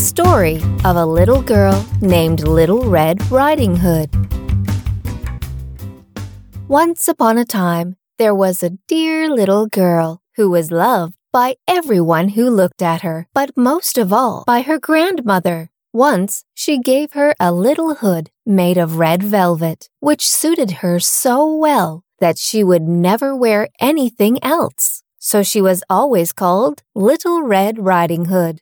story of a little girl named Little Red Riding Hood. Once upon a time, there was a dear little girl who was loved by everyone who looked at her, but most of all by her grandmother. Once, she gave her a little hood made of red velvet, which suited her so well that she would never wear anything else. So she was always called Little Red Riding Hood.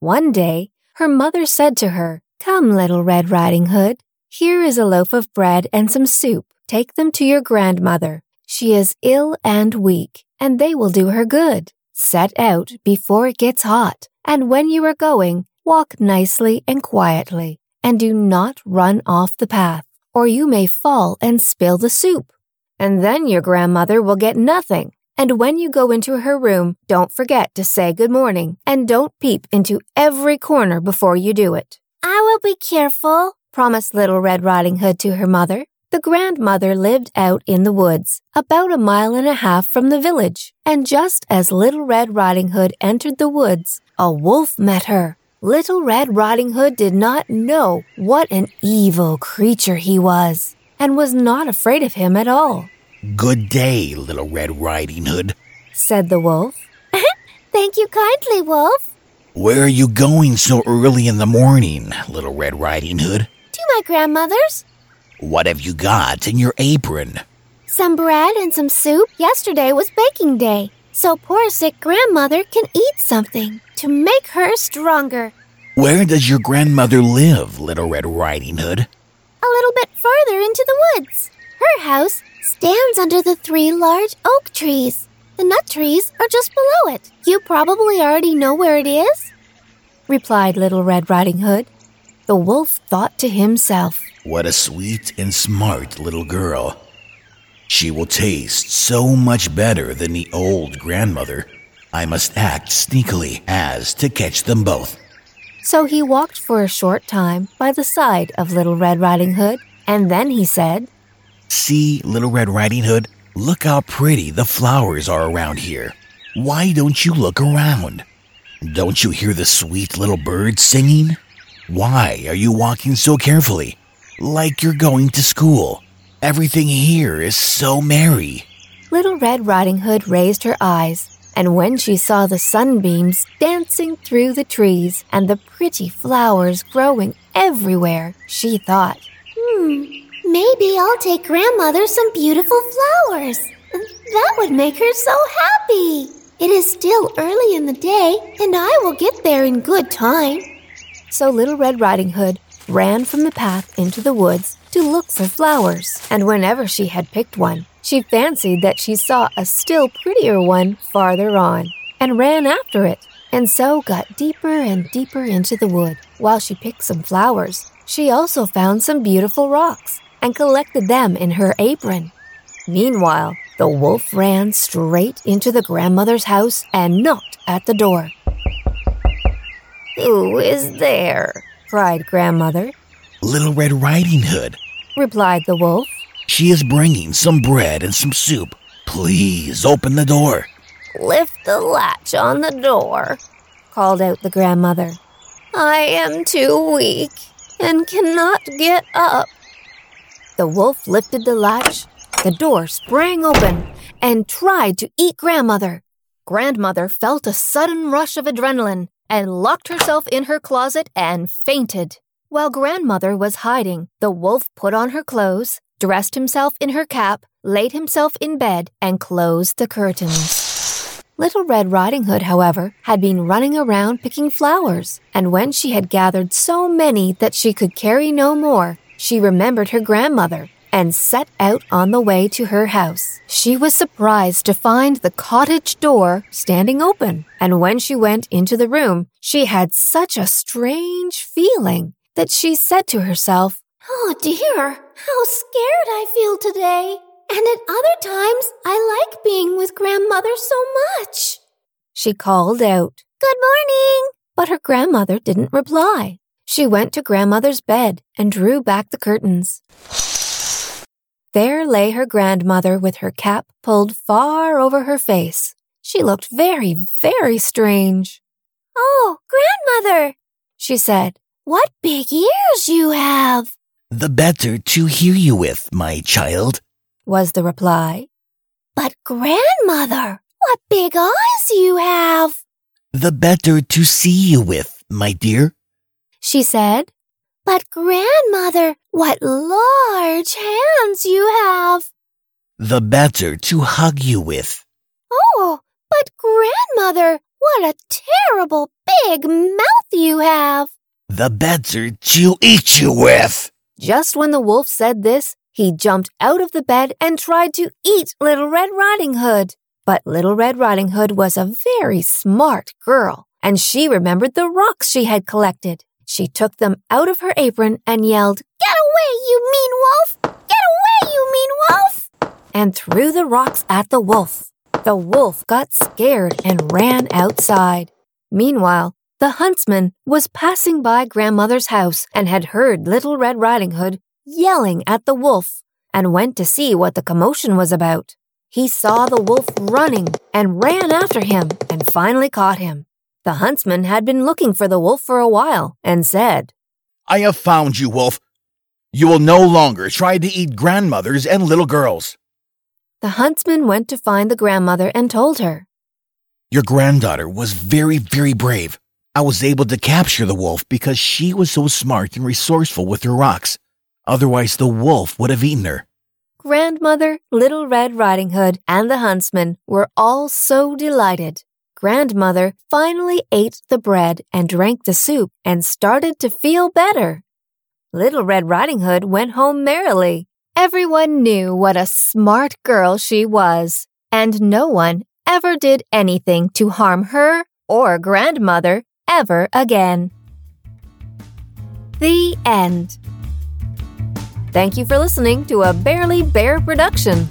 One day, her mother said to her, "Come, Little Red Riding Hood, here is a loaf of bread and some soup. Take them to your grandmother. She is ill and weak, and they will do her good. Set out before it gets hot, and when you are going, walk nicely and quietly, and do not run off the path, or you may fall and spill the soup. And then your grandmother will get nothing. And when you go into her room, don't forget to say good morning, and don't peep into every corner before you do it." "I will be careful," promised Little Red Riding Hood to her mother. The grandmother lived out in the woods, about a mile and a half from the village, and just as Little Red Riding Hood entered the woods, a wolf met her. Little Red Riding Hood did not know what an evil creature he was, and was not afraid of him at all. "Good day, Little Red Riding Hood," said the wolf. "Thank you kindly, wolf." "Where are you going so early in the morning, Little Red Riding Hood?" "To my grandmother's." "What have you got in your apron?" "Some bread and some soup. Yesterday was baking day, so poor sick grandmother can eat something to make her stronger." "Where does your grandmother live, Little Red Riding Hood?" "A little bit further into the woods. Her house stands under the 3 large oak trees. The nut trees are just below it. You probably already know where it is," replied Little Red Riding Hood. The wolf thought to himself, "What a sweet and smart little girl. She will taste so much better than the old grandmother. I must act sneakily as to catch them both." So he walked for a short time by the side of Little Red Riding Hood, and then he said, "See, Little Red Riding Hood, look how pretty the flowers are around here. Why don't you look around? Don't you hear the sweet little birds singing? Why are you walking so carefully, like you're going to school? Everything here is so merry." Little Red Riding Hood raised her eyes, and when she saw the sunbeams dancing through the trees and the pretty flowers growing everywhere, she thought, "Maybe I'll take grandmother some beautiful flowers. That would make her so happy. It is still early in the day, and I will get there in good time." So Little Red Riding Hood ran from the path into the woods to look for flowers, and whenever she had picked one, she fancied that she saw a still prettier one farther on, and ran after it, and so got deeper and deeper into the wood. While she picked some flowers, she also found some beautiful rocks, and collected them in her apron. Meanwhile, the wolf ran straight into the grandmother's house and knocked at the door. "Who is there?" cried Grandmother. "Little Red Riding Hood," replied the wolf. "She is bringing some bread and some soup. Please open the door." "Lift the latch on the door," called out the grandmother. "I am too weak and cannot get up." The wolf lifted the latch, the door sprang open, and tried to eat Grandmother. Grandmother felt a sudden rush of adrenaline and locked herself in her closet and fainted. While Grandmother was hiding, the wolf put on her clothes, dressed himself in her cap, laid himself in bed, and closed the curtains. Little Red Riding Hood, however, had been running around picking flowers, and when she had gathered so many that she could carry no more, she remembered her grandmother and set out on the way to her house. She was surprised to find the cottage door standing open, and when she went into the room, she had such a strange feeling that she said to herself, "Oh dear, how scared I feel today, and at other times I like being with grandmother so much." She called out, "Good morning," but her grandmother didn't reply. She went to grandmother's bed and drew back the curtains. There lay her grandmother with her cap pulled far over her face. She looked very, very strange. "Oh, grandmother!" she said. What big ears you have! The better to hear you with, my child, was the reply. But grandmother, what big eyes you have! The better to see you with, my dear, she said. But grandmother, what large hands you have! The better to hug you with. Oh, but grandmother, what a terrible big mouth you have! The better to eat you with! Just when the wolf said this, he jumped out of the bed and tried to eat Little Red Riding Hood. But Little Red Riding Hood was a very smart girl, and she remembered the rocks she had collected. She took them out of her apron and yelled, Get away, you mean wolf! Get away, you mean wolf! And threw the rocks at the wolf. The wolf got scared and ran outside. Meanwhile, the huntsman was passing by Grandmother's house and had heard Little Red Riding Hood yelling at the wolf and went to see what the commotion was about. He saw the wolf running and ran after him and finally caught him. The huntsman had been looking for the wolf for a while and said, I have found you, wolf. You will no longer try to eat grandmothers and little girls. The huntsman went to find the grandmother and told her, Your granddaughter was very, very brave. I was able to capture the wolf because she was so smart and resourceful with her rocks. Otherwise, the wolf would have eaten her. Grandmother, Little Red Riding Hood, and the huntsman were all so delighted. Grandmother finally ate the bread and drank the soup and started to feel better. Little Red Riding Hood went home merrily. Everyone knew what a smart girl she was, and no one ever did anything to harm her or grandmother ever again. The end. Thank you for listening to a Bearily Bear production.